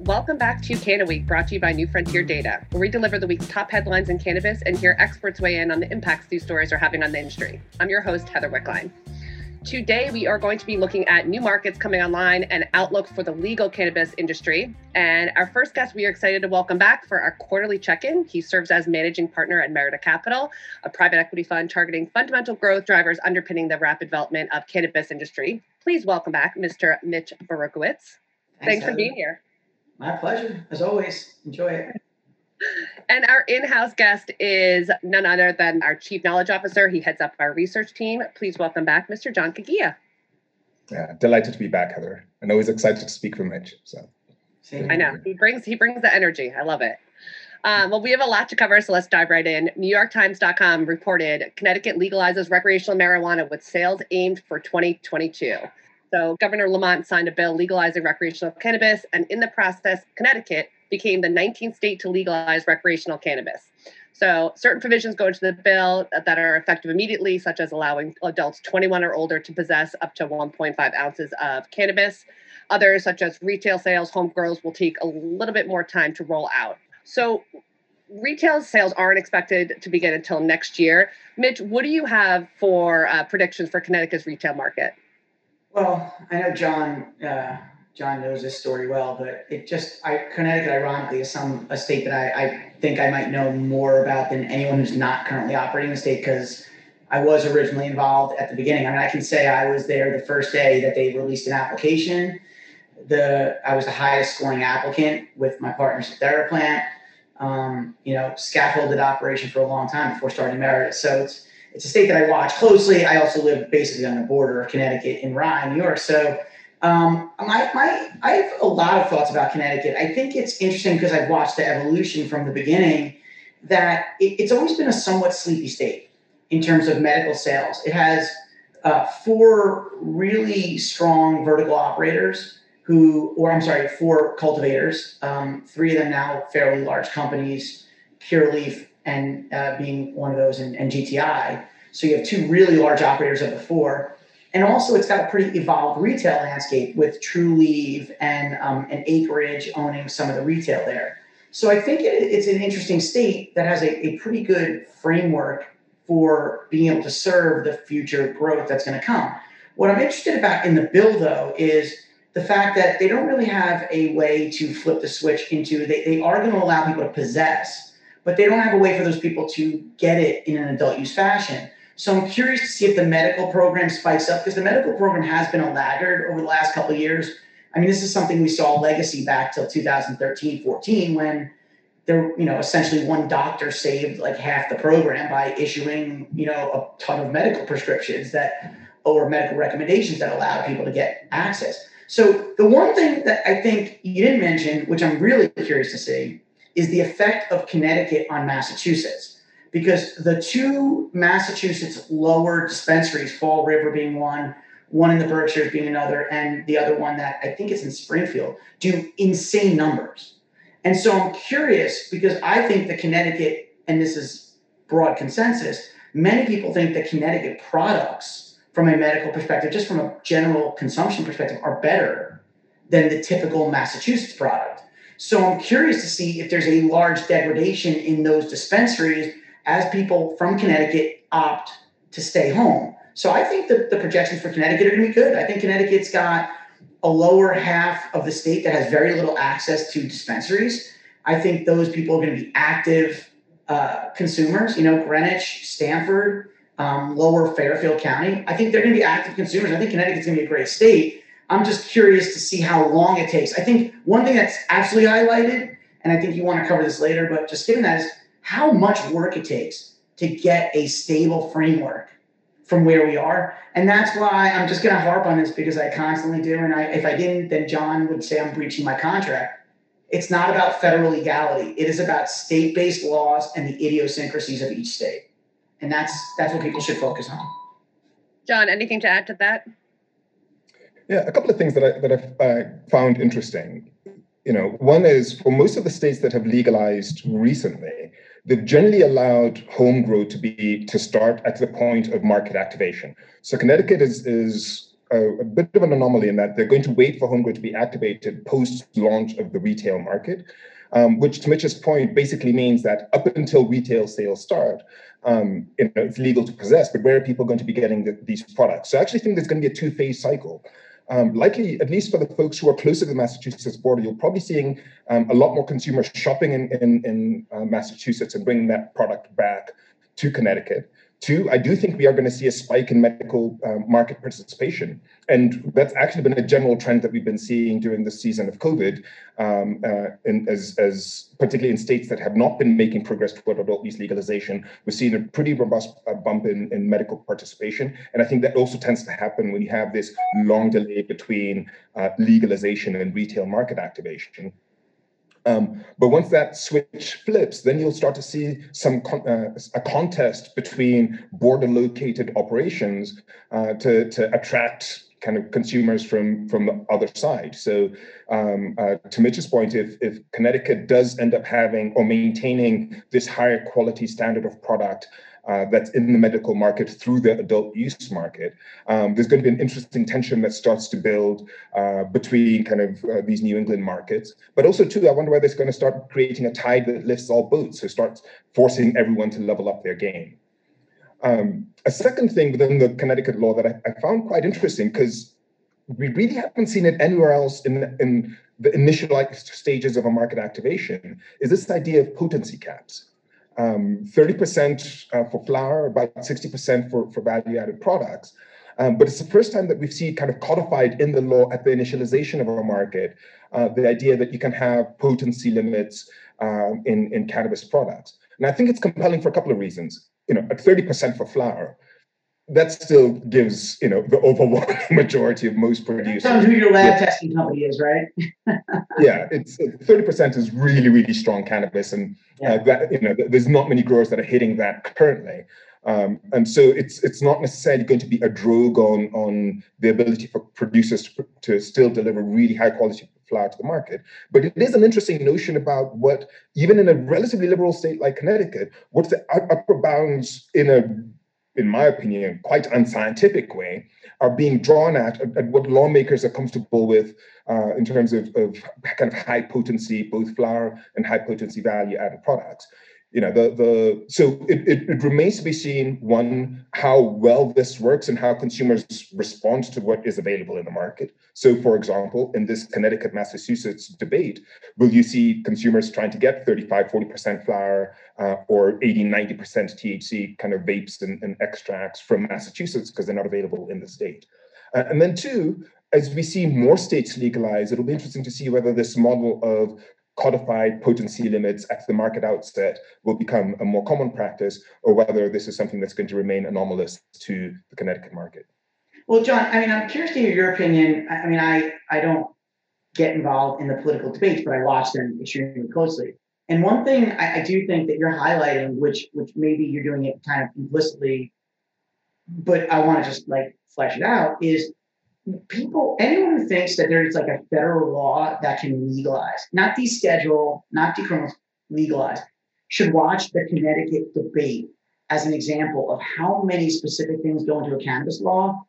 Welcome back to Canna Week, brought to you by New Frontier Data, where we deliver the week's top headlines in cannabis and hear experts weigh in on the impacts these stories are having on the industry. I'm your host, Heather Wickline. Today, we are going to be looking at new markets coming online and outlook for the legal cannabis industry. And our first guest, we are excited to welcome back for our quarterly check-in. He serves as managing partner at Merida Capital, a private equity fund targeting fundamental growth drivers underpinning the rapid development of cannabis industry. Please welcome back Mr. Mitch Baruchowitz. Thanks for being here. My pleasure, as always. Enjoy it. And our in-house guest is none other than our Chief Knowledge Officer. He heads up our research team. Please welcome back Mr. John Kagia. Yeah, delighted to be back, Heather. I'm always excited to speak with Mitch. So, I know. He brings the energy. I love it. Well, we have a lot to cover, so let's dive right in. NewYorkTimes.com reported Connecticut legalizes recreational marijuana with sales aimed for 2022. So Governor Lamont signed a bill legalizing recreational cannabis, and in the process, Connecticut became the 19th state to legalize recreational cannabis. So certain provisions go into the bill that are effective immediately, such as allowing adults 21 or older to possess up to 1.5 ounces of cannabis. Others, such as retail sales, home grows, will take a little bit more time to roll out. So retail sales aren't expected to begin until next year. Mitch, what do you have for predictions for Connecticut's retail market? Well, I know John knows this story well, but Connecticut, ironically, is a state that I think I might know more about than anyone who's not currently operating the state, because I was originally involved at the beginning. I mean, I can say I was there the first day that they released an application. I was the highest scoring applicant with my partners at Theraplant. Scaffolded operation for a long time before starting Merida. So it's a state that I watch closely. I also live basically on the border of Connecticut in Rye, New York. So I have a lot of thoughts about Connecticut. I think it's interesting because I've watched the evolution from the beginning that it's always been a somewhat sleepy state in terms of medical sales. It has four really strong vertical operators four cultivators, three of them now fairly large companies, Pureleaf, and being one of those, and GTI. So you have two really large operators of the four. And also it's got a pretty evolved retail landscape with Trulieve and Acreage owning some of the retail there. So I think it's an interesting state that has a pretty good framework for being able to serve the future growth that's going to come. What I'm interested about in the bill, though, is the fact that they don't really have a way to flip the switch into, they are going to allow people to possess, but they don't have a way for those people to get it in an adult use fashion. So I'm curious to see if the medical program spikes up, because the medical program has been a laggard over the last couple of years. I mean, this is something we saw legacy back till 2013-14 when there, essentially one doctor saved like half the program by issuing, a ton of medical prescriptions or medical recommendations that allowed people to get access. So the one thing that I think you didn't mention, which I'm really curious to see, is the effect of Connecticut on Massachusetts, because the two Massachusetts lower dispensaries, Fall River being one in the Berkshires being another, and the other one that I think is in Springfield, do insane numbers. And so I'm curious, because I think that Connecticut, and this is broad consensus, many people think that Connecticut products from a medical perspective, just from a general consumption perspective, are better than the typical Massachusetts product. So I'm curious to see if there's a large degradation in those dispensaries as people from Connecticut opt to stay home. So I think that the projections for Connecticut are going to be good. I think Connecticut's got a lower half of the state that has very little access to dispensaries. I think those people are going to be active consumers, Greenwich, Stamford, lower Fairfield County. I think they're going to be active consumers. I think Connecticut's going to be a great state. I'm just curious to see how long it takes. I think one thing that's absolutely highlighted, and I think you want to cover this later, but just given that, is how much work it takes to get a stable framework from where we are. And that's why I'm just going to harp on this, because I constantly do. And if I didn't, then John would say I'm breaching my contract. It's not about federal legality. It is about state-based laws and the idiosyncrasies of each state. And that's what people should focus on. John, anything to add to that? Yeah, a couple of things that I've found interesting. One is for most of the states that have legalized recently, They've generally allowed home grow to be to start at the point of market activation. So Connecticut is a bit of an anomaly in that they're going to wait for home grow to be activated post-launch of the retail market, which to Mitch's point basically means that up until retail sales start, it's legal to possess, but where are people going to be getting these products? So I actually think there's going to be a two-phase cycle. Likely, at least for the folks who are closer to the Massachusetts border, you're probably seeing a lot more consumers shopping in Massachusetts and bringing that product back to Connecticut. Two, I do think we are going to see a spike in medical market participation. And that's actually been a general trend that we've been seeing during this season of COVID, as particularly in states that have not been making progress toward adult use legalization. We're seeing a pretty robust bump in medical participation. And I think that also tends to happen when you have this long delay between legalization and retail market activation. But once that switch flips, then you'll start to see a contest between border-located operations to attract kind of consumers from the other side. So to Mitch's point, if Connecticut does end up having or maintaining this higher quality standard of product that's in the medical market through the adult use market, there's going to be an interesting tension that starts to build between kind of these New England markets. But also, too, I wonder whether it's going to start creating a tide that lifts all boats, so starts forcing everyone to level up their game. A second thing within the Connecticut law that I found quite interesting, because we really haven't seen it anywhere else in the initial stages of a market activation, is this idea of potency caps. 30% for flower, about 60% for value-added products. But it's the first time that we've seen kind of codified in the law at the initialization of our market, the idea that you can have potency limits in cannabis products. And I think it's compelling for a couple of reasons. At 30% for flower, that still gives, the overwhelming majority of most producers. Depends on who your lab testing company is, right? Yeah, it's 30% is really, really strong cannabis, and there's not many growers that are hitting that currently. And so it's not necessarily going to be a drag on the ability for producers to still deliver really high quality flower to the market. But it is an interesting notion about what, even in a relatively liberal state like Connecticut, what's the upper bounds in my opinion, quite unscientific way, are being drawn at what lawmakers are comfortable with in terms of kind of high potency, both flower and high potency value added products. So it remains to be seen, one, how well this works and how consumers respond to what is available in the market. So, for example, in this Connecticut-Massachusetts debate, will you see consumers trying to get 35-40% flower or 80-90% THC kind of vapes and extracts from Massachusetts because they're not available in the state? And then, two, as we see more states legalize, it'll be interesting to see whether this model of codified potency limits at the market outset will become a more common practice, or whether this is something that's going to remain anomalous to the Connecticut market. Well, John, I'm curious to hear your opinion. I don't get involved in the political debates, but I watch them extremely closely. And one thing I do think that you're highlighting, which maybe you're doing it kind of implicitly, but I want to just flesh it out, is people, anyone who thinks that there's a federal law that can legalize, not deschedule, not decriminalize, legalize, should watch the Connecticut debate as an example of how many specific things go into a cannabis law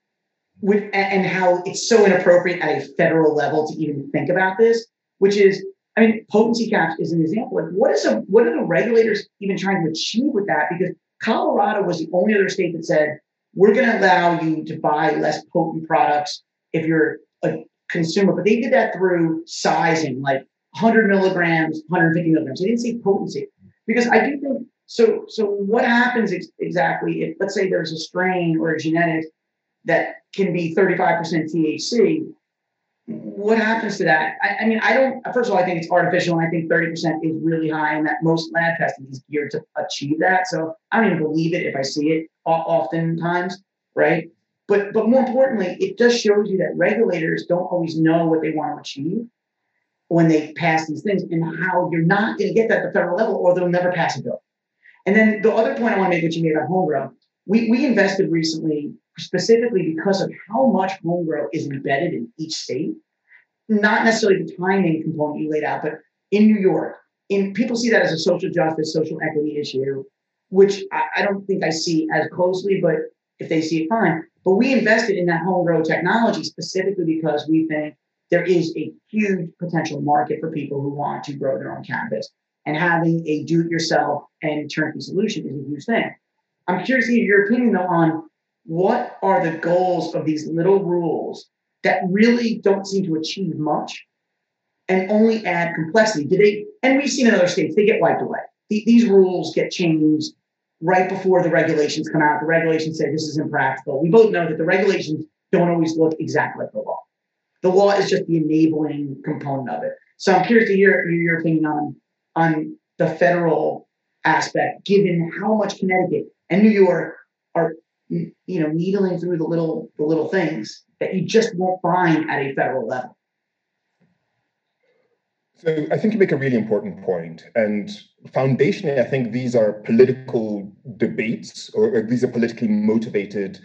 and how it's so inappropriate at a federal level to even think about this, which is, potency caps is an example. What are the regulators even trying to achieve with that? Because Colorado was the only other state that said, we're going to allow you to buy less potent products if you're a consumer. But they did that through sizing, 100 milligrams, 150 milligrams. They didn't say potency. Because I do think, so what happens exactly if, let's say there's a strain or a genetic that can be 35% THC, what happens to that? First of all, I think it's artificial, and I think 30% is really high, and that most lab testing is geared to achieve that. So I don't even believe it if I see it oftentimes, right? But more importantly, it just shows you that regulators don't always know what they want to achieve when they pass these things, and how you're not going to get that at the federal level, or they'll never pass a bill. And then the other point I want to make, which you made about home grow, we invested recently specifically because of how much home grow is embedded in each state. Not necessarily the timing component you laid out, but in New York, And people see that as a social justice, social equity issue, which I don't think I see as closely, but if they see it, fine. But we invested in that homegrown technology specifically because we think there is a huge potential market for people who want to grow their own cannabis. And having a do-it-yourself and turnkey solution is a huge thing. I'm curious to hear your opinion, though, on what are the goals of these little rules that really don't seem to achieve much and only add complexity. Do they? And we've seen in other states, they get wiped away. These rules get changed right before the regulations come out. The regulations say this is impractical. We both know that the regulations don't always look exactly like the law. The law is just the enabling component of it. So I'm curious to hear your opinion on the federal aspect, given how much Connecticut and New York are, you know, needling through the little things that you just won't find at a federal level. So I think you make a really important point. And foundationally, I think these are political debates, or these are politically motivated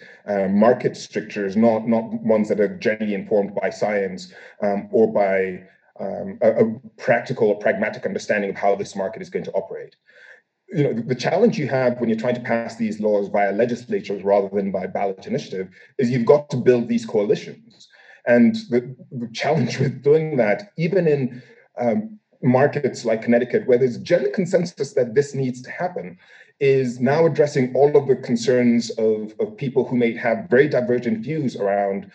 market strictures, not ones that are generally informed by science or by a practical or pragmatic understanding of how this market is going to operate. You know, the challenge you have when you're trying to pass these laws via legislatures rather than by ballot initiative is you've got to build these coalitions. And the challenge with doing that, even in markets like Connecticut, where there's general consensus that this needs to happen, is now addressing all of the concerns of people who may have very divergent views around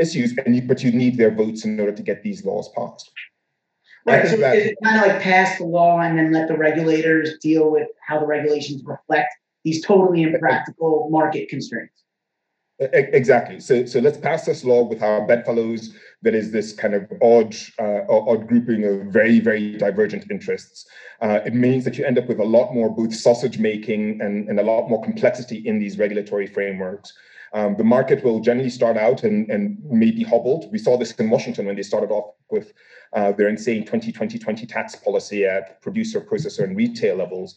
issues, but you need their votes in order to get these laws passed. Right, so is it kind of like pass the law and then let the regulators deal with how the regulations reflect these totally impractical market constraints? Exactly. So let's pass this law with our bedfellows. That is this kind of odd grouping of very, very divergent interests. It means that you end up with a lot more both sausage making and a lot more complexity in these regulatory frameworks. The market will generally start out and may be hobbled. We saw this in Washington when they started off with their insane 20-20-20 tax policy at producer, processor, and retail levels.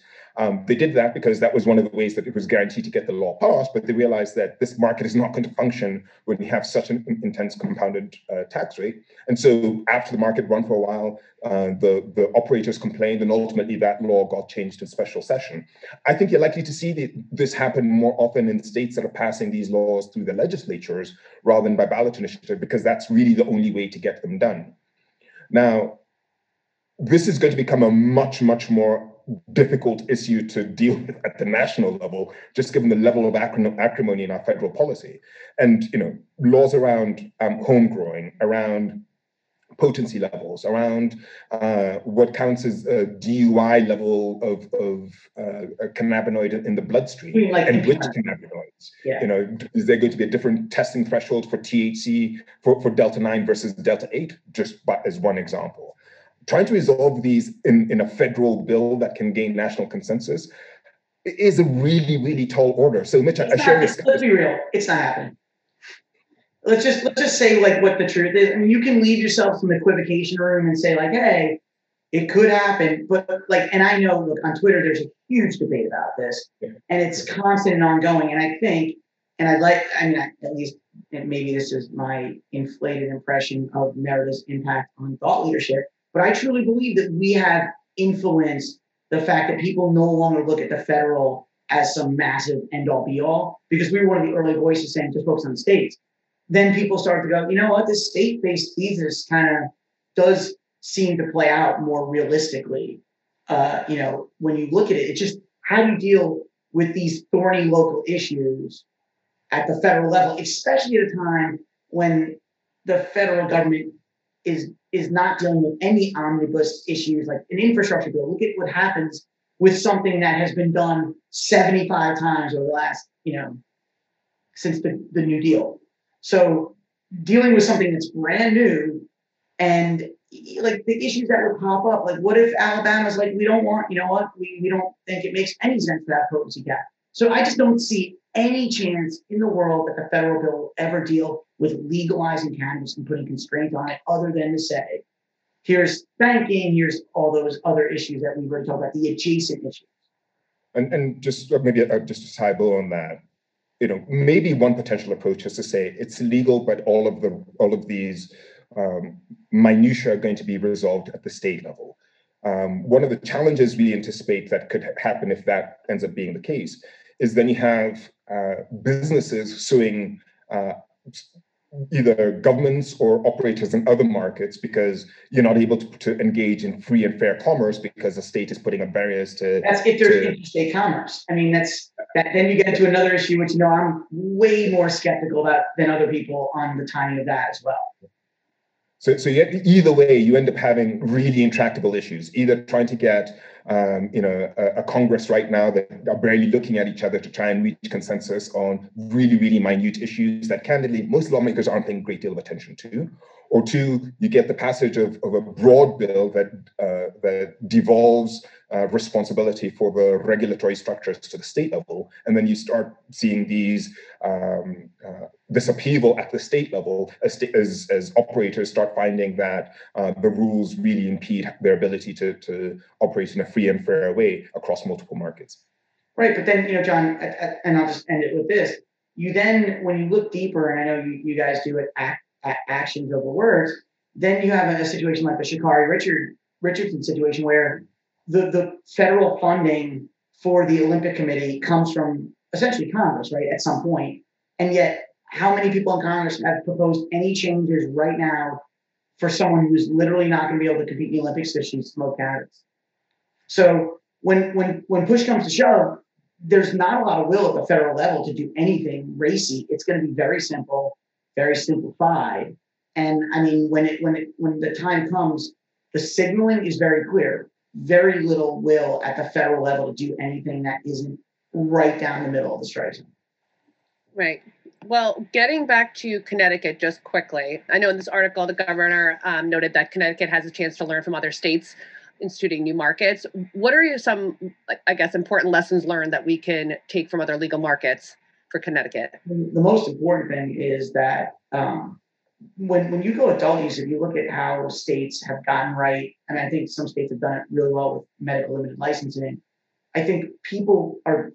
They did that because that was one of the ways that it was guaranteed to get the law passed, but they realized that this market is not going to function when we have such an intense compounded tax rate. And so after the market run for a while, the operators complained, and ultimately that law got changed in special session. I think you're likely to see this happen more often in states that are passing these laws through the legislatures rather than by ballot initiative, because that's really the only way to get them done. Now, this is going to become a much, much more difficult issue to deal with at the national level, just given the level of acrimony in our federal policy. And, you know, laws around home growing, around potency levels, around what counts as a DUI level of cannabinoid in the bloodstream, like, and which cannabinoids. Yeah. You know, is there going to be a different testing threshold for THC for Delta 9 versus Delta 8, just as one example. Trying to resolve these in a federal bill that can gain national consensus is a really, really tall order. So Mitch, I share this. Let's be real, it's not happening. Let's just say like what the truth is. I mean, you can leave yourself some equivocation room and say like, hey, it could happen, but like, and I know, look, on Twitter there's a huge debate about this, and it's constant and ongoing. And I think, and at least, and maybe this is my inflated impression of Merida's impact on thought leadership, but I truly believe that we have influenced the fact that people no longer look at the federal as some massive end-all be-all, because we were one of the early voices saying just focus on the states. Then people start to go, you know what, this state-based thesis kind of does seem to play out more realistically. You know, when you look at it, it's just how do you deal with these thorny local issues at the federal level, especially at a time when the federal government is not dealing with any omnibus issues, like an infrastructure bill. Look at what happens with something that has been done 75 times over the last, you know, since the New Deal. So dealing with something that's brand new, and like the issues that would pop up, like what if Alabama's like, we don't want, you know what, we don't think it makes any sense for that potency gap. So I just don't see any chance in the world that the federal bill will ever deal with legalizing cannabis and putting constraints on it, other than to say, here's banking, here's all those other issues that we've already talked about, the adjacent issues. And just maybe just a typo on that. You know, maybe one potential approach is to say it's legal, but all of these minutiae are going to be resolved at the state level. One of the challenges we anticipate that could happen if that ends up being the case is then you have businesses suing either governments or operators in other markets because you're not able to engage in free and fair commerce because the state is putting up barriers to... Let's get to interstate commerce. I mean, then you get into another issue, which, you know, I'm way more skeptical about than other people on the timing of that as well. So either way, you end up having really intractable issues, either trying to get a Congress right now that are barely looking at each other to try and reach consensus on really, really minute issues that candidly most lawmakers aren't paying a great deal of attention to, or two, you get the passage of a broad bill that devolves responsibility for the regulatory structures to the state level, and then you start seeing these this upheaval at the state level as operators start finding that the rules really impede their ability to operate in a free and fair way across multiple markets. Right, but then, you know, John, and I'll just end it with this. You then, when you look deeper, and I know you guys do it, actions over words, then you have a situation like the Shikari Richardson situation where the federal funding for the Olympic Committee comes from essentially Congress, right, at some point. And yet, how many people in Congress have proposed any changes right now for someone who's literally not going to be able to compete in the Olympics because she smoked cannabis? So when push comes to shove, there's not a lot of will at the federal level to do anything racy. It's going to be very simple, very simplified. And I mean, when the time comes, the signaling is very clear. Very little will at the federal level to do anything that isn't right down the middle of the strike zone. Right. Well, getting back to Connecticut just quickly, I know in this article, the governor noted that Connecticut has a chance to learn from other states instituting new markets. What are some, I guess, important lessons learned that we can take from other legal markets for Connecticut? The most important thing is that when you go adult use, if you look at how states have gotten right, and I think some states have done it really well with medical limited licensing, I think people are,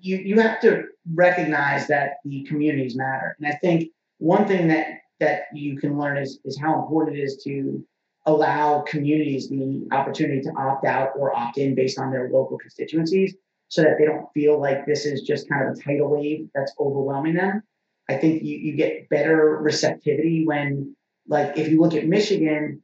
you have to recognize that the communities matter. And I think one thing that you can learn is how important it is to allow communities the opportunity to opt out or opt in based on their local constituencies so that they don't feel like this is just kind of a tidal wave that's overwhelming them. I think you get better receptivity when, like, if you look at Michigan,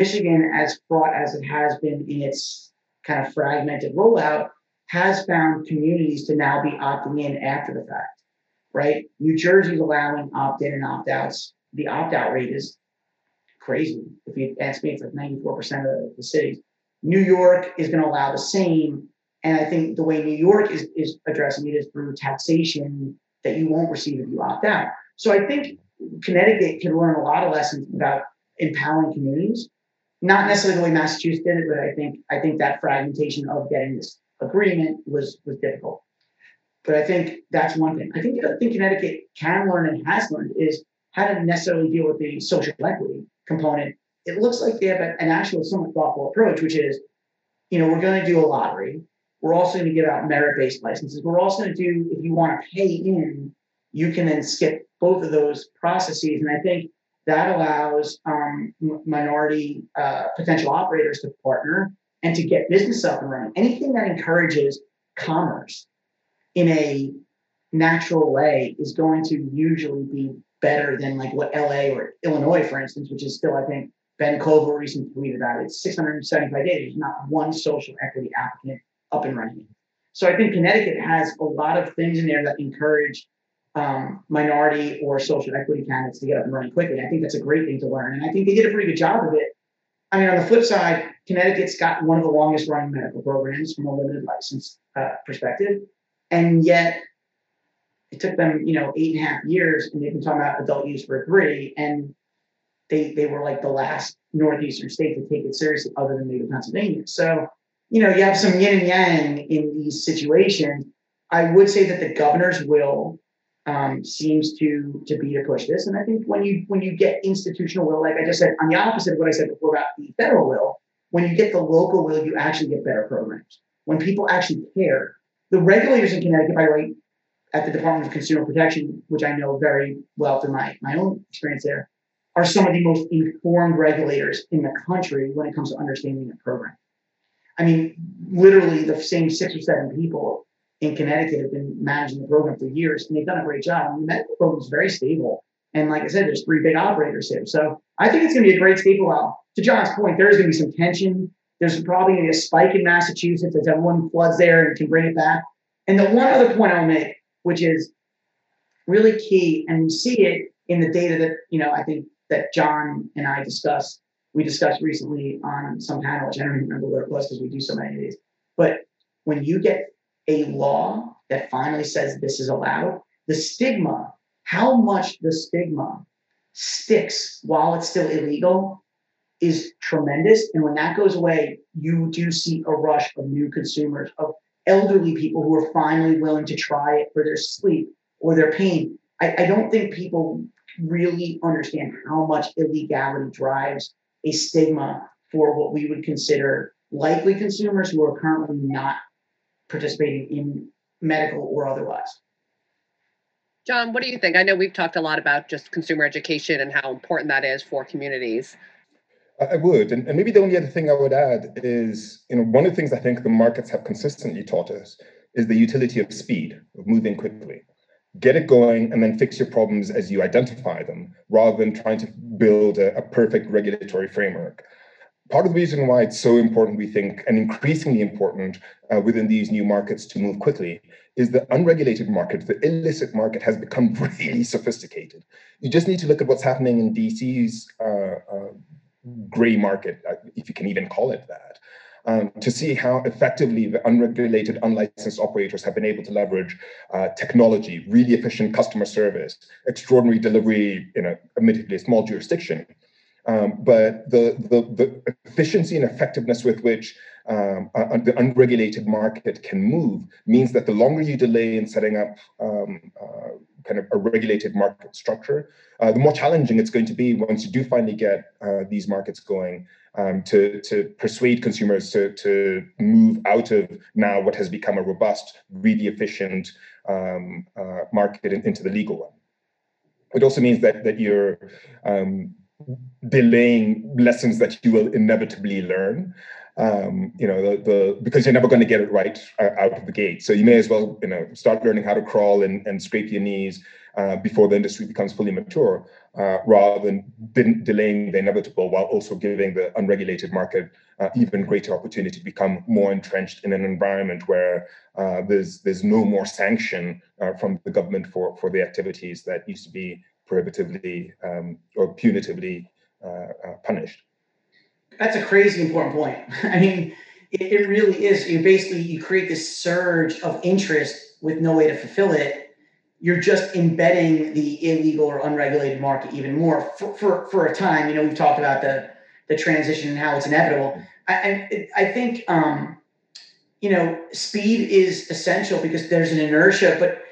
as fraught as it has been in its kind of fragmented rollout, has found communities to now be opting in after the fact, right? New Jersey's allowing opt-in and opt-outs. The opt-out rate is crazy. If you ask me, it's like 94% of the cities. New York is going to allow the same. And I think the way New York is addressing it is through taxation that you won't receive if you opt out. So I think Connecticut can learn a lot of lessons about empowering communities, not necessarily the way Massachusetts did it, but I think that fragmentation of getting this agreement was difficult. But I think that's one thing. I think the other thing Connecticut can learn and has learned is how to necessarily deal with the social equity component. It looks like they have an actual somewhat thoughtful approach, which is, you know, we're going to do a lottery. We're also going to give out merit-based licenses. We're also going to do, if you want to pay in, you can then skip both of those processes. And I think that allows minority potential operators to partner and to get business up and running. Anything that encourages commerce in a natural way is going to usually be better than like what LA or Illinois, for instance, which is still, I think, Ben Koval recently tweeted about it. It's 675 days, not one social equity applicant up and running. So I think Connecticut has a lot of things in there that encourage minority or social equity candidates to get up and running quickly. I think that's a great thing to learn. And I think they did a pretty good job of it. I mean, on the flip side, Connecticut's got one of the longest running medical programs from a limited license perspective. And yet it took them, you know, 8.5 years, and they've been talking about adult use for 3. And they were like the last Northeastern state to take it seriously other than maybe Pennsylvania. So, you know, you have some yin and yang in these situations. I would say that the governor's will seems to be to push this. And I think when you get institutional will, like I just said, on the opposite of what I said before about the federal will, when you get the local will, you actually get better programs. When people actually care, the regulators in Connecticut, by the way, at the Department of Consumer Protection, which I know very well through my own experience there, are some of the most informed regulators in the country when it comes to understanding the program. I mean, literally the same 6 or 7 people in Connecticut have been managing the program for years, and they've done a great job. I mean, the medical program is very stable. And like I said, there's 3 big operators here. So I think it's going to be a great stable while. To John's point, there's going to be some tension. There's probably going to be a spike in Massachusetts as everyone floods there and can bring it back. And the one other point I'll make, which is really key, and we see it in the data that, you know, I think that John and I discussed, we discussed recently on some panel, which I don't remember where it was because we do so many of these. But when you get a law that finally says this is allowed, the stigma, how much the stigma sticks while it's still illegal is tremendous. And when that goes away, you do see a rush of new consumers, of elderly people who are finally willing to try it for their sleep or their pain. I don't think people really understand how much illegality drives a stigma for what we would consider likely consumers who are currently not participating in medical or otherwise. John, what do you think? I know we've talked a lot about just consumer education and how important that is for communities. I would. And maybe the only other thing I would add is, you know, one of the things I think the markets have consistently taught us is the utility of speed, of moving quickly. Get it going and then fix your problems as you identify them, rather than trying to build a perfect regulatory framework. Part of the reason why it's so important, we think, and increasingly important within these new markets to move quickly, is the unregulated market, the illicit market, has become really sophisticated. You just need to look at what's happening in DC's gray market, if you can even call it that, to see how effectively the unregulated, unlicensed operators have been able to leverage technology, really efficient customer service, extraordinary delivery in a admittedly small jurisdiction. But the efficiency and effectiveness with which the unregulated market can move means that the longer you delay in setting up kind of a regulated market structure, the more challenging it's going to be once you do finally get these markets going to persuade consumers to move out of now what has become a robust, really efficient market into the legal one. It also means that you're delaying lessons that you will inevitably learn, because you're never going to get it right out of the gate. So you may as well, start learning how to crawl and scrape your knees before the industry becomes fully mature, rather than delaying the inevitable while also giving the unregulated market even greater opportunity to become more entrenched in an environment where there's no more sanction from the government for the activities that used to be prohibitively or punitively punished. That's a crazy important point. I mean, it really is. You create this surge of interest with no way to fulfill it. You're just embedding the illegal or unregulated market even more for a time. We've talked about the transition and how it's inevitable. I think, speed is essential because there's an inertia, but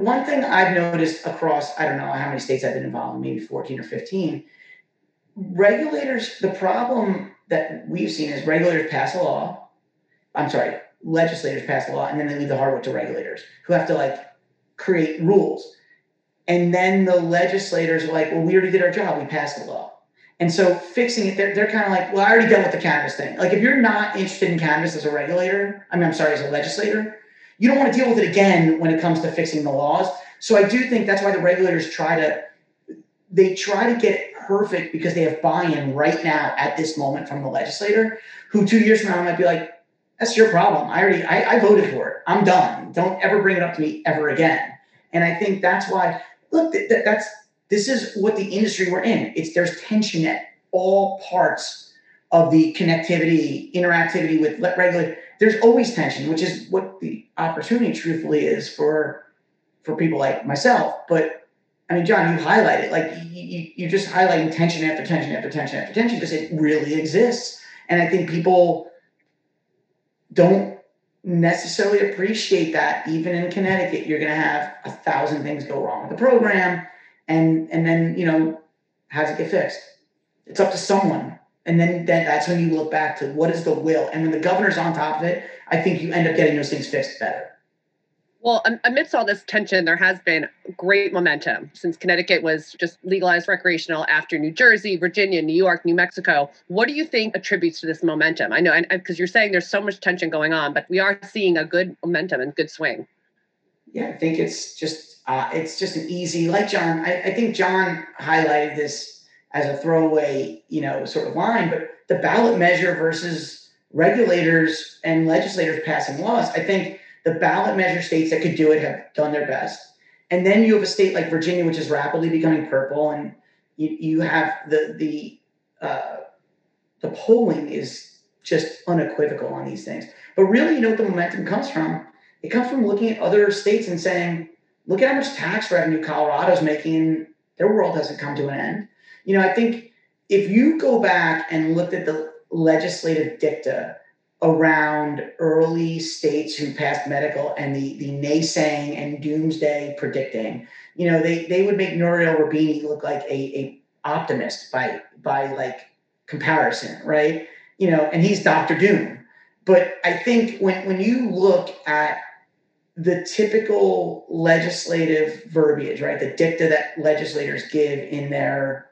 one thing I've noticed across, I don't know how many states I've been involved in, maybe 14 or 15, regulators, the problem that we've seen is legislators pass a law, and then they leave the hard work to regulators who have to create rules. And then the legislators are like, well, we already did our job. We passed the law. And so fixing it, they're kind of like, well, I already dealt with the cannabis thing. Like, if you're not interested in cannabis as a regulator, as a legislator, you don't want to deal with it again when it comes to fixing the laws. So I do think that's why the regulators try to get it perfect, because they have buy-in right now at this moment from the legislator, who 2 years from now might be like, that's your problem. I voted for it. I'm done. Don't ever bring it up to me ever again. And I think that's why, look, this is what the industry we're in. There's tension at all parts of the connectivity, interactivity with regulators. There's always tension, which is what the opportunity truthfully is for people like myself. But I mean, John, you highlight it, you're just highlighting tension after tension after tension after tension, because it really exists. And I think people don't necessarily appreciate that. Even in Connecticut, you're going to have 1,000 things go wrong with the program. And then, how does it get fixed? It's up to someone. And then that's when you look back to what is the will. And when the governor's on top of it, I think you end up getting those things fixed better. Well, amidst all this tension, there has been great momentum since Connecticut was just legalized recreational after New Jersey, Virginia, New York, New Mexico. What do you think attributes to this momentum? I know, because you're saying there's so much tension going on, but we are seeing a good momentum and good swing. Yeah, I think it's just an easy, like John, I think John highlighted this as a throwaway, you know, sort of line, but the ballot measure versus regulators and legislators passing laws, I think the ballot measure states that could do it have done their best. And then you have a state like Virginia, which is rapidly becoming purple. And you have the polling is just unequivocal on these things. But really, you know what the momentum comes from? It comes from looking at other states and saying, look at how much tax revenue Colorado's making. And their world hasn't come to an end. You know, I think if you go back and looked at the legislative dicta around early states who passed medical and the naysaying and doomsday predicting, you know, they would make Nouriel Roubini look like a optimist by like comparison, right? You know, and he's Dr. Doom. But I think when you look at the typical legislative verbiage, right, the dicta that legislators give in their,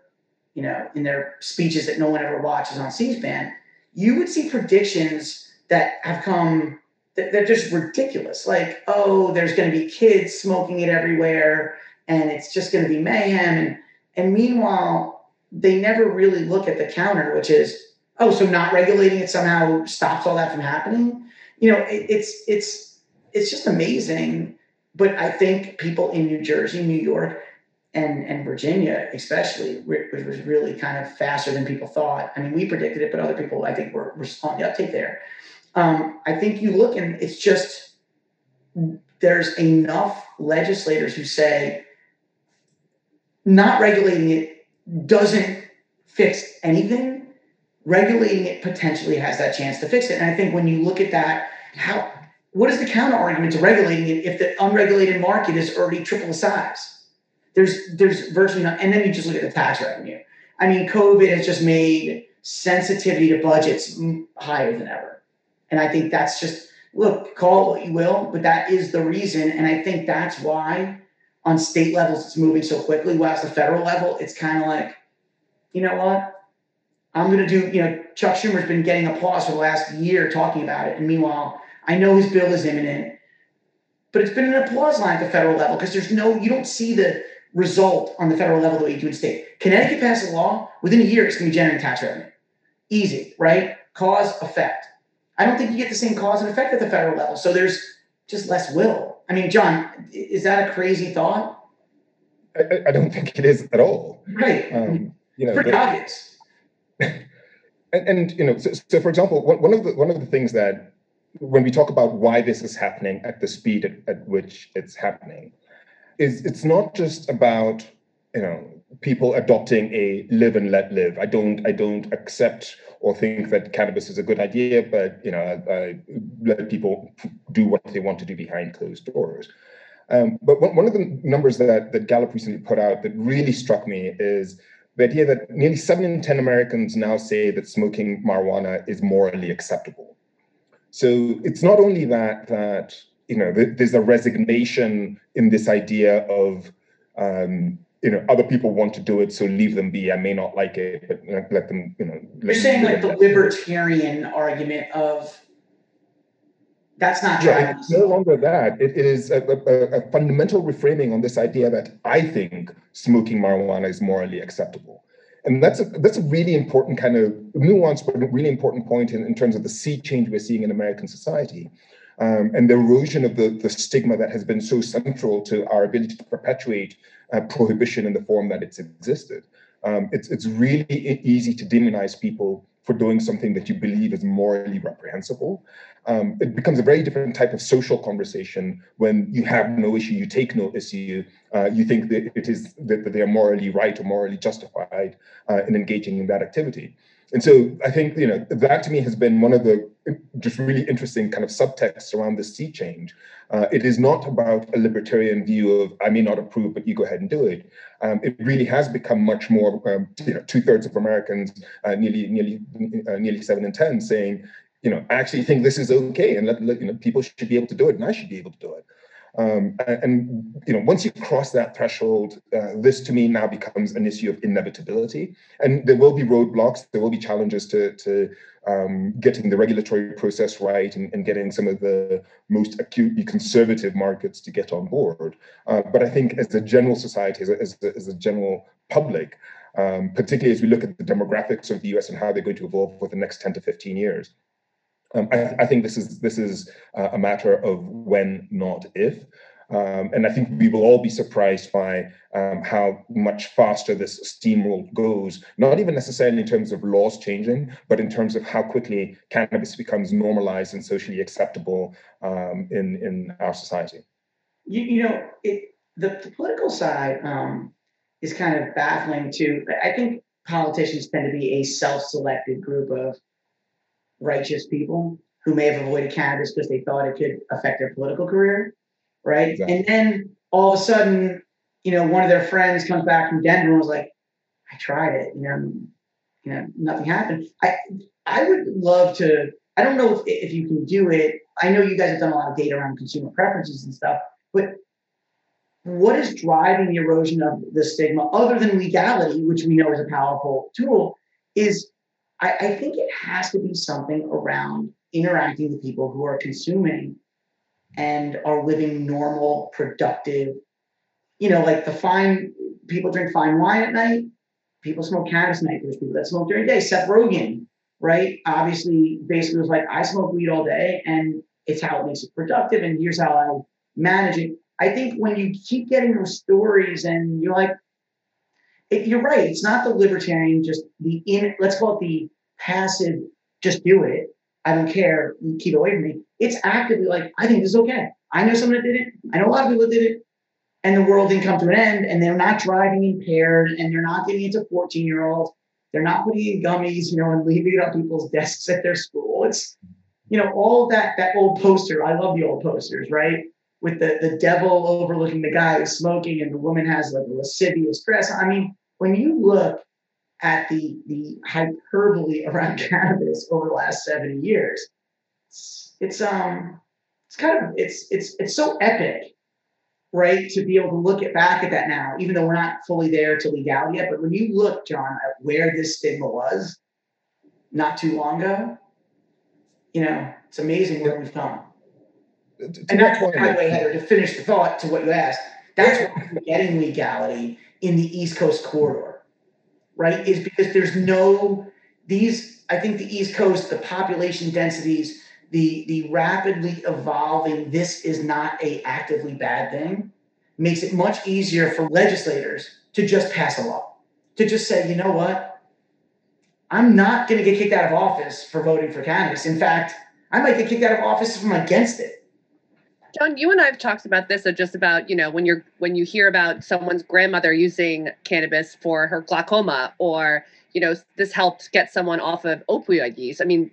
you know, in their speeches that no one ever watches on C-SPAN, you would see predictions that have come, that they're just ridiculous. Like, oh, there's going to be kids smoking it everywhere and it's just going to be mayhem. And meanwhile, they never really look at the counter, which is, oh, so not regulating it somehow stops all that from happening. You know, it's just amazing. But I think people in New Jersey, New York, and Virginia, especially, which was really kind of faster than people thought. I mean, we predicted it, but other people, I think, were on the uptake there. I think you look and it's just, there's enough legislators who say not regulating it doesn't fix anything. Regulating it potentially has that chance to fix it. And I think when you look at that, what is the counter argument to regulating it if the unregulated market is already triple the size? There's virtually none. And then you just look at the tax revenue. I mean, COVID has just made sensitivity to budgets higher than ever. And I think that's just, look, call it what you will, but that is the reason. And I think that's why on state levels, it's moving so quickly. Whereas the federal level, it's kind of like, you know what? I'm going to do, you know, Chuck Schumer's been getting applause for the last year talking about it. And meanwhile, I know his bill is imminent, but it's been an applause line at the federal level because there's no, you don't see the result on the federal level the way you do in state. Connecticut passed a law, within a year, it's going to be generating tax revenue. Easy, right? Cause, effect. I don't think you get the same cause and effect at the federal level. So there's just less will. I mean, John, is that a crazy thought? I don't think it is at all. Right. You know, pretty obvious. And you know, so for example, one of the things that when we talk about why this is happening at the speed at which it's happening, is it's not just about, you know, people adopting a live and let live. I don't accept or think that cannabis is a good idea, but you know, I let people do what they want to do behind closed doors. But one of the numbers that Gallup recently put out that really struck me is the idea that nearly 7 in 10 Americans now say that smoking marijuana is morally acceptable. So it's not only that you know, there's a resignation in this idea of, you know, other people want to do it, so leave them be. I may not like it, but let them, you know. You're saying like the libertarian argument of that's not true. Yeah, it's no longer that. It is a fundamental reframing on this idea that I think smoking marijuana is morally acceptable. And that's a really important kind of nuanced, but really important point in terms of the sea change we're seeing in American society, and the erosion of the stigma that has been so central to our ability to perpetuate prohibition in the form that it's existed. It's really easy to demonize people for doing something that you believe is morally reprehensible. It becomes a very different type of social conversation when you have no issue, you take no issue, you think that that they are morally right or morally justified in engaging in that activity. And so I think, you know, that to me has been one of the just really interesting kind of subtexts around this sea change. It is not about a libertarian view of I may not approve, but you go ahead and do it. It really has become much more, you know, 2/3 of Americans, nearly 7 in 10, saying, you know, I actually think this is okay, and let you know, people should be able to do it, and I should be able to do it. And you know, once you cross that threshold, this to me now becomes an issue of inevitability. And there will be roadblocks, there will be challenges to getting the regulatory process right and getting some of the most acutely conservative markets to get on board. But I think as a general society, as a general public, particularly as we look at the demographics of the US and how they're going to evolve over the next 10 to 15 years, I think this is a matter of when, not if. And I think we will all be surprised by how much faster this steamroll goes, not even necessarily in terms of laws changing, but in terms of how quickly cannabis becomes normalized and socially acceptable in our society. The political side is kind of baffling too. I think politicians tend to be a self-selected group of righteous people who may have avoided cannabis because they thought it could affect their political career. Right. Exactly. And then all of a sudden, you know, one of their friends comes back from Denver and was like, I tried it, you know, nothing happened. I would love to, I don't know if you can do it. I know you guys have done a lot of data around consumer preferences and stuff, but what is driving the erosion of the stigma other than legality, which we know is a powerful tool, is I think it has to be something around interacting with people who are consuming and are living normal, productive, like the fine people drink fine wine at night, people smoke cannabis at night, there's people that smoke during the day. Seth Rogen, right? Obviously, basically was like, I smoke weed all day and it's how it makes it productive and here's how I manage it. I think when you keep getting those stories and you're like, you're right, it's not the libertarian, just let's call it the passive, just do it. I don't care, keep away from me. It's actively like, I think this is okay. I know someone that did it. I know a lot of people that did it. And the world didn't come to an end. And they're not driving impaired. And they're not getting into 14-year-olds. They're not putting in gummies, and leaving it on people's desks at their school. It's, all that old poster. I love the old posters, right? With the devil overlooking the guy who's smoking and the woman has like a lascivious dress. I mean, when you look at the hyperbole around cannabis over the last 70 years, it's so epic, right? To be able to look back at that now, even though we're not fully there to legality yet. But when you look, John, at where this stigma was not too long ago, it's amazing where we've come. And that's why, by the way, Heather, to finish the thought to what you asked, that's why we're getting legality in the East Coast corridor, right? Is because there's I think the East Coast, the population densities, the rapidly evolving, this is not a actively bad thing, makes it much easier for legislators to just pass a law, to just say, you know what, I'm not going to get kicked out of office for voting for cannabis. In fact, I might get kicked out of office if I'm against it. John, you and I have talked about this, just about, when you hear about someone's grandmother using cannabis for her glaucoma, or, this helped get someone off of opioid use. I mean,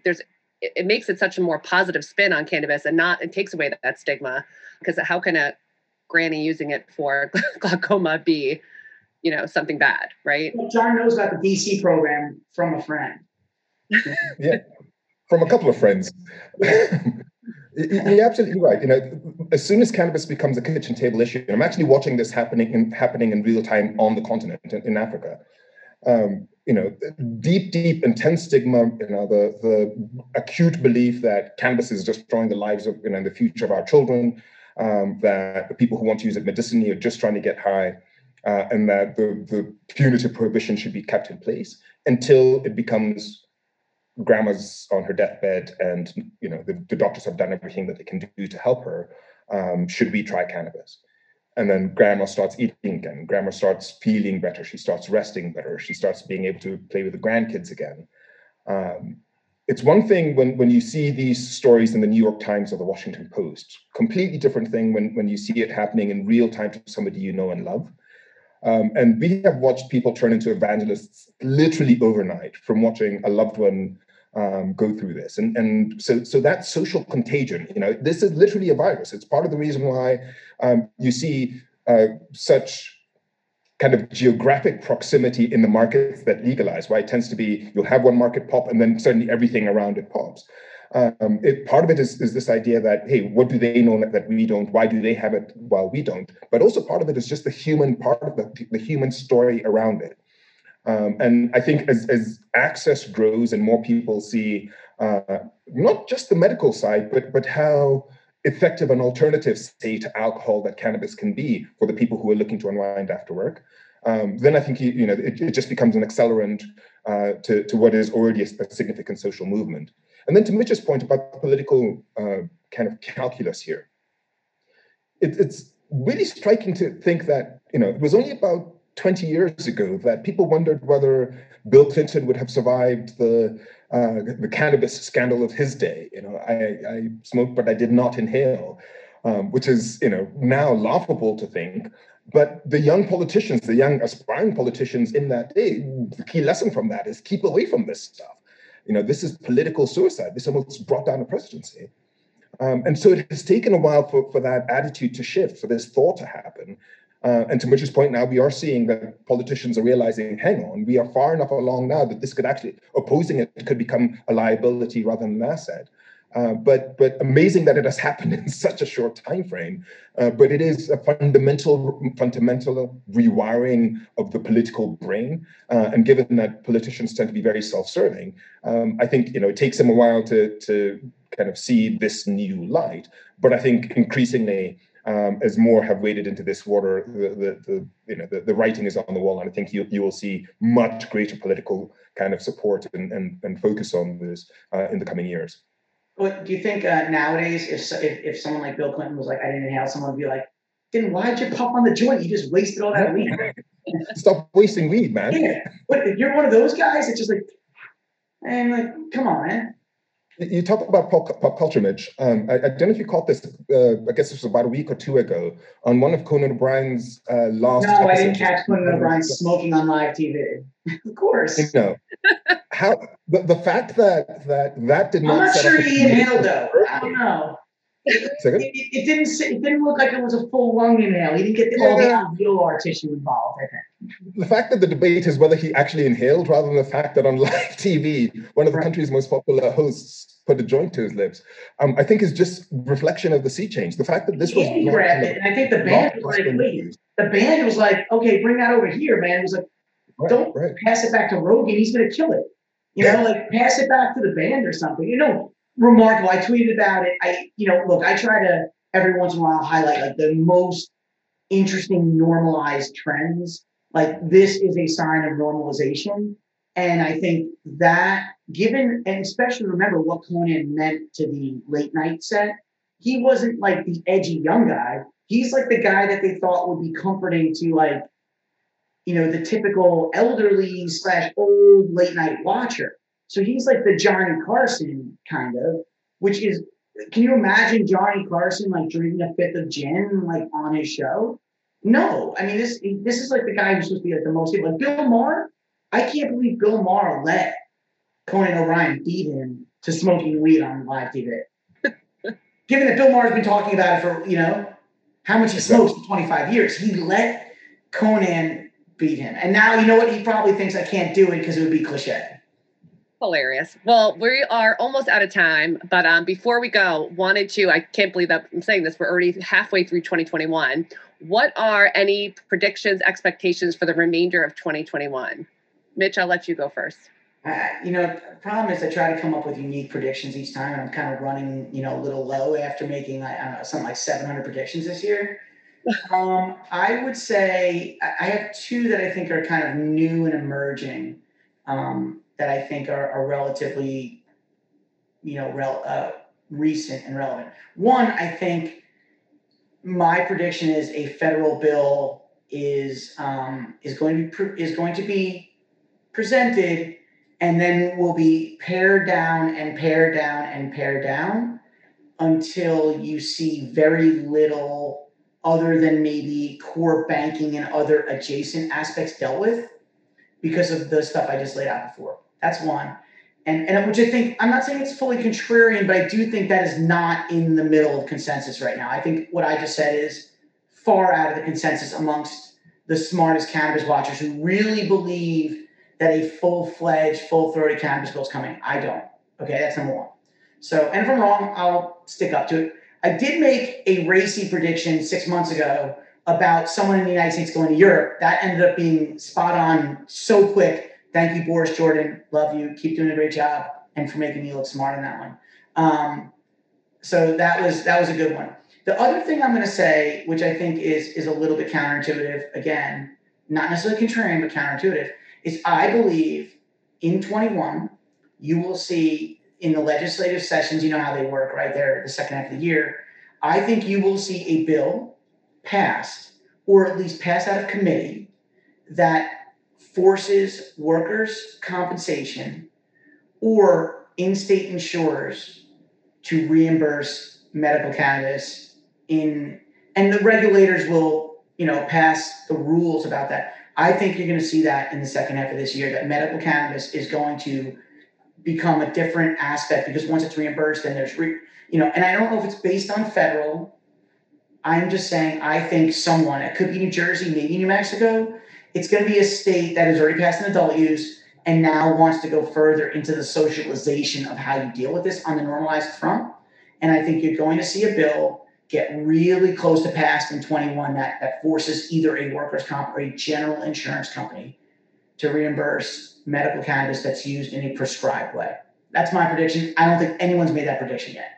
it makes it such a more positive spin on cannabis, and it takes away that stigma, because how can a granny using it for glaucoma be, something bad, right? Well, John knows about the DC program from a friend. Yeah, from a couple of friends. You're absolutely right. As soon as cannabis becomes a kitchen table issue, and I'm actually watching this happening in real time on the continent in Africa. Deep, intense stigma, the acute belief that cannabis is destroying the lives of, and the future of our children, that the people who want to use it medicinally are just trying to get high, and that the punitive prohibition should be kept in place until it becomes grandma's on her deathbed and, the doctors have done everything that they can do to help her. Should we try cannabis? And then grandma starts eating again. Grandma starts feeling better. She starts resting better. She starts being able to play with the grandkids again. It's one thing when you see these stories in the New York Times or the Washington Post. Completely different thing when you see it happening in real time to somebody you know and love. And we have watched people turn into evangelists literally overnight from watching a loved one go through this. And so that social contagion, this is literally a virus. It's part of the reason why you see such kind of geographic proximity in the markets that legalize, why it tends to be, you'll have one market pop and then suddenly everything around it pops. Part of it is this idea that, hey, what do they know that we don't? Why do they have it while we don't? But also part of it is just the human part of the human story around it. And I think as access grows and more people see not just the medical side, but how effective an alternative, say, to alcohol that cannabis can be for the people who are looking to unwind after work, then I think it just becomes an accelerant to what is already a significant social movement. And then to Mitch's point about the political kind of calculus here, it's really striking to think that it was only about 20 years ago that people wondered whether Bill Clinton would have survived the cannabis scandal of his day. I smoked, but I did not inhale, which is now laughable to think. But the young politicians, the young aspiring politicians in that day, the key lesson from that is keep away from this stuff. This is political suicide. This almost brought down a presidency. And so it has taken a while for that attitude to shift, for this thought to happen. And to Mitch's point now, we are seeing that politicians are realizing, hang on, we are far enough along now that this could actually, opposing it could become a liability rather than an asset. But amazing that it has happened in such a short time frame. But it is a fundamental rewiring of the political brain. And given that politicians tend to be very self-serving, I think it takes them a while to kind of see this new light. But I think increasingly, as more have waded into this water, the writing is on the wall, and I think you will see much greater political kind of support and focus on this in the coming years. But do you think nowadays, if someone like Bill Clinton was like, I didn't inhale, someone would be like, then why'd you puff on the joint? You just wasted all that weed. Stop wasting weed, man. Yeah. But if you're one of those guys, it's just like, and like, come on, man. You talk about pop culture, Mitch. I don't know if you caught this, I guess this was about a week or two ago, on one of Conan O'Brien's last episodes. No, I didn't catch Conan O'Brien smoking on live TV. Of course. How the fact that did not. I'm not sure he inhaled though. I don't know. It didn't look like it was a full lung inhale. He didn't get all the alveolar tissue involved, I think. The fact that the debate is whether he actually inhaled rather than the fact that on live TV, one of the country's most popular hosts put a joint to his lips, I think is just reflection of the sea change. The fact that this was... He grabbed it, and I think the band was like, wait. The band was like, okay, bring that over here, man. It was like, don't pass it back to Rogan. He's going to kill it. Like pass it back to the band or something. Remarkable. I tweeted about it. I try to every once in a while highlight like the most interesting normalized trends. Like this is a sign of normalization. And I think that given, and especially remember what Conan meant to the late night set, he wasn't like the edgy young guy. He's like the guy that they thought would be comforting to like, the typical elderly / old late night watcher. So he's like the Johnny Carson kind of, which is, can you imagine Johnny Carson like drinking a fifth of gin like on his show? No, I mean this is like the guy who's supposed to be like the most people. Like Bill Maher, I can't believe Bill Maher let Conan O'Brien beat him to smoking weed on live TV. Given that Bill Maher's been talking about it for how much he smokes for 25 years, he let Conan beat him, and now he probably thinks I can't do it because it would be cliche. Hilarious. Well, we are almost out of time, but before we go, I can't believe that I'm saying this, we're already halfway through 2021. What are any predictions, expectations for the remainder of 2021? Mitch, I'll let you go first. The problem is I try to come up with unique predictions each time, and I'm kind of running, a little low after making, something like 700 predictions this year. I would say I have two that I think are kind of new and emerging, that I think are relatively, recent and relevant. One, I think my prediction is a federal bill is going to be presented, and then will be pared down and pared down and pared down until you see very little other than maybe core banking and other adjacent aspects dealt with because of the stuff I just laid out before. That's one. And which I think, I'm not saying it's fully contrarian, but I do think that is not in the middle of consensus right now. I think what I just said is far out of the consensus amongst the smartest cannabis watchers who really believe that a full-fledged, full-throated cannabis bill is coming. I don't. Okay, that's number one. So, and if I'm wrong, I'll stick up to it. I did make a racy prediction 6 months ago about someone in the United States going to Europe. That ended up being spot on so quick. Thank you, Boris Jordan. Love you. Keep doing a great job and for making me look smart in that one. So that was a good one. The other thing I'm going to say, which I think is a little bit counterintuitive, again, not necessarily contrarian, but counterintuitive, is I believe in 21, you will see in the legislative sessions, you know how they work, right? There, the second half of the year. I think you will see a bill passed, or at least passed out of committee, that forces workers' compensation or in-state insurers to reimburse medical cannabis in, and the regulators will, you know, pass the rules about that. I think you're going to see that in the second half of this year, that medical cannabis is going to become a different aspect, because once it's reimbursed, then there's, and I don't know if it's based on federal. I'm just saying, I think someone, it could be New Jersey, maybe New Mexico. It's going to be a state that has already passed an adult use and now wants to go further into the socialization of how you deal with this on the normalized front. And I think you're going to see a bill get really close to passed in 21 that forces either a workers' comp or a general insurance company to reimburse medical cannabis that's used in a prescribed way. That's my prediction. I don't think anyone's made that prediction yet.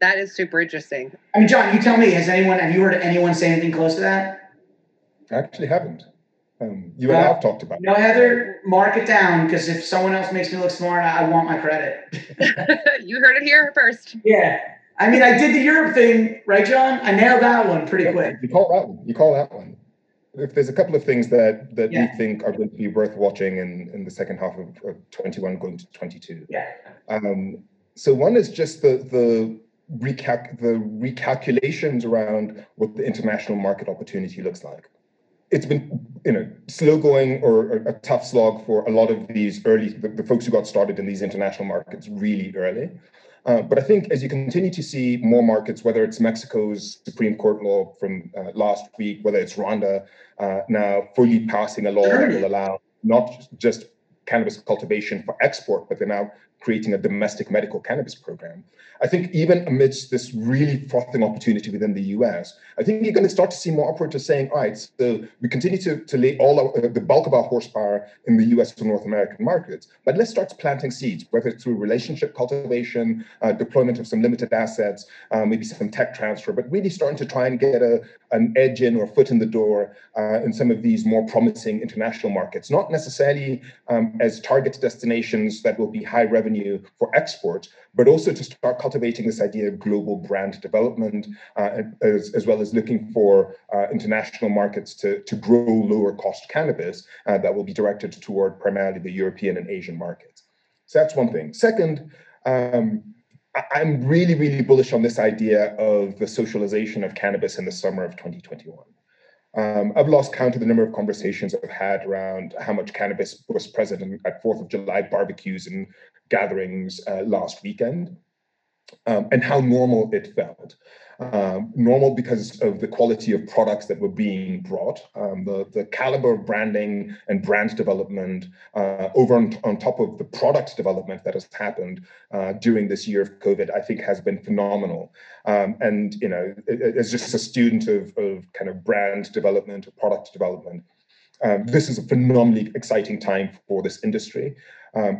That is super interesting. I mean, John, you tell me, have you heard anyone say anything close to that? I actually haven't. You and I have talked about it. No, Heather, mark it down, because if someone else makes me look smart, I want my credit. You heard it here first. Yeah. I mean, I did the Europe thing, right, John? I nailed that one pretty quick. You call that one. If there's a couple of things that we think are going to be worth watching in the second half of 21 going to 22. Yeah. So one is just the recalculations around what the international market opportunity looks like. It's been, slow going or a tough slog for a lot of these the folks who got started in these international markets really early. But I think as you continue to see more markets, whether it's Mexico's Supreme Court law from last week, whether it's Rwanda now fully passing a law that will allow not just cannabis cultivation for export, but they're now creating a domestic medical cannabis program. I think even amidst this really frothing opportunity within the US, I think you're going to start to see more operators saying, all right, so we continue to lay the bulk of our horsepower in the US to North American markets, but let's start planting seeds, whether it's through relationship cultivation, deployment of some limited assets, maybe some tech transfer, but really starting to try and get an edge in or foot in the door in some of these more promising international markets, not necessarily as target destinations that will be high revenue for export, but also to start cultivating this idea of global brand development, as well as looking for international markets to grow lower cost cannabis that will be directed toward primarily the European and Asian markets. So that's one thing. Second, I'm really, really bullish on this idea of the socialization of cannabis in the summer of 2021. I've lost count of the number of conversations I've had around how much cannabis was present at 4th of July barbecues and gatherings last weekend, and how normal it felt. Normal because of the quality of products that were being brought, the caliber of branding and brand development over on top of the product development that has happened during this year of COVID, I think has been phenomenal. And, as just a student of kind of brand development, product development, this is a phenomenally exciting time for this industry.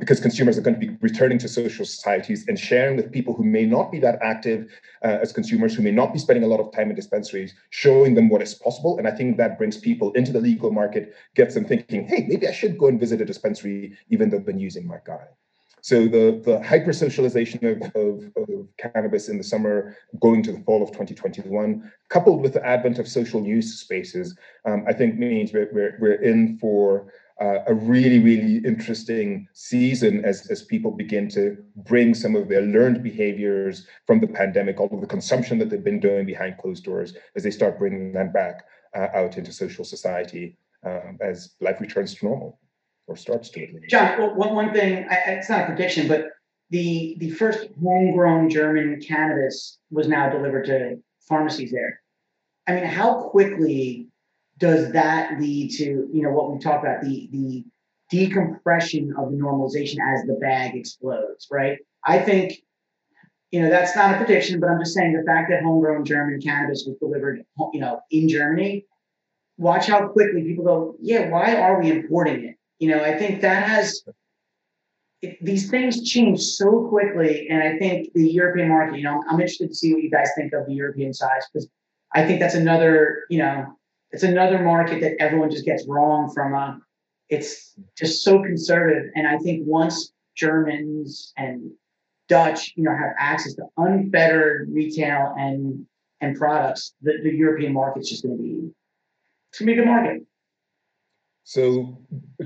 Because consumers are going to be returning to social societies and sharing with people who may not be that active as consumers, who may not be spending a lot of time in dispensaries, showing them what is possible. And I think that brings people into the legal market, gets them thinking, hey, maybe I should go and visit a dispensary, even though I've been using my guy. So the hyper-socialization of cannabis in the summer going to the fall of 2021, coupled with the advent of social use spaces, I think means we're in for a really, really interesting season as people begin to bring some of their learned behaviors from the pandemic, all of the consumption that they've been doing behind closed doors, as they start bringing them back out into social society as life returns to normal, or starts to at least. John, one thing, it's not a prediction, but the first homegrown German cannabis was now delivered to pharmacies there. I mean, how quickly does that lead to, what we talked about, the decompression of the normalization as the bag explodes, right? I think you know, that's not a prediction, but I'm just saying the fact that homegrown German cannabis was delivered, you know, in Germany, watch how quickly people go, yeah, why are we importing it? You know, I think that has, these things change so quickly. And I think the European market, you know, I'm interested to see what you guys think of the European size, because I think that's another, you know, it's another market that everyone just gets wrong from. It's just so conservative. And I think once Germans and Dutch, you know, have access to unfettered retail and products, the European market's just going to be, it's going to be a good market. So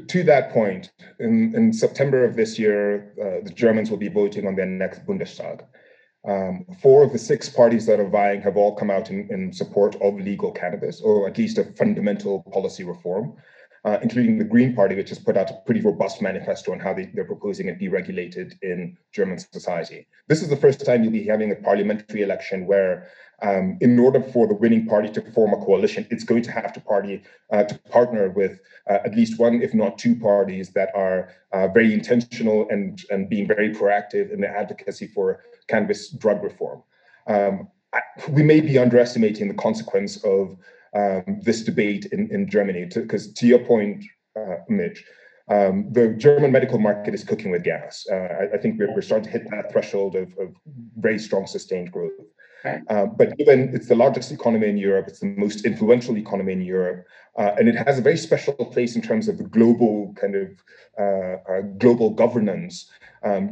to that point, in September of this year, the Germans will be voting on their next Bundestag. 4 of the 6 parties that are vying have all come out in support of legal cannabis, or at least a fundamental policy reform, including the Green Party, which has put out a pretty robust manifesto on how they're proposing it be regulated in German society. This is the first time you'll be having a parliamentary election where, in order for the winning party to form a coalition, it's going to have to partner with at least one, if not 2 parties that are very intentional and being very proactive in the advocacy for cannabis drug reform. We may be underestimating the consequence of this debate in Germany, because to your point, Mitch, the German medical market is cooking with gas. I think we're starting to hit that threshold of very strong sustained growth. Right. But given it's the largest economy in Europe, it's the most influential economy in Europe, and it has a very special place in terms of the global kind of global governance,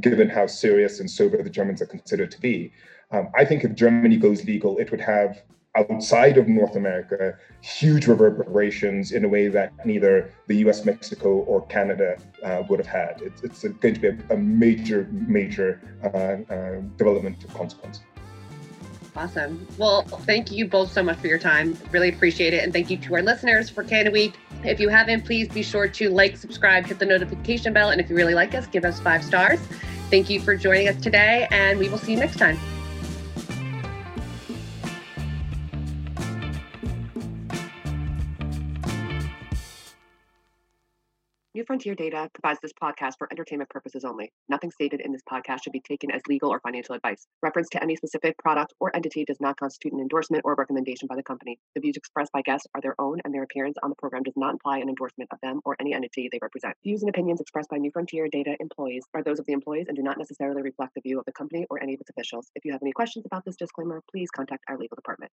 given how serious and sober the Germans are considered to be. I think if Germany goes legal, it would have, outside of North America, huge reverberations in a way that neither the US, Mexico, or Canada would have had. It's going to be a major, major development of consequence. Awesome. Well, thank you both so much for your time. Really appreciate it. And thank you to our listeners for Canada Week. If you haven't, please be sure to like, subscribe, hit the notification bell. And if you really like us, give us 5 stars. Thank you for joining us today, and we will see you next time. New Frontier Data provides this podcast for entertainment purposes only. Nothing stated in this podcast should be taken as legal or financial advice. Reference to any specific product or entity does not constitute an endorsement or recommendation by the company. The views expressed by guests are their own, and their appearance on the program does not imply an endorsement of them or any entity they represent. Views and opinions expressed by New Frontier Data employees are those of the employees and do not necessarily reflect the view of the company or any of its officials. If you have any questions about this disclaimer, please contact our legal department.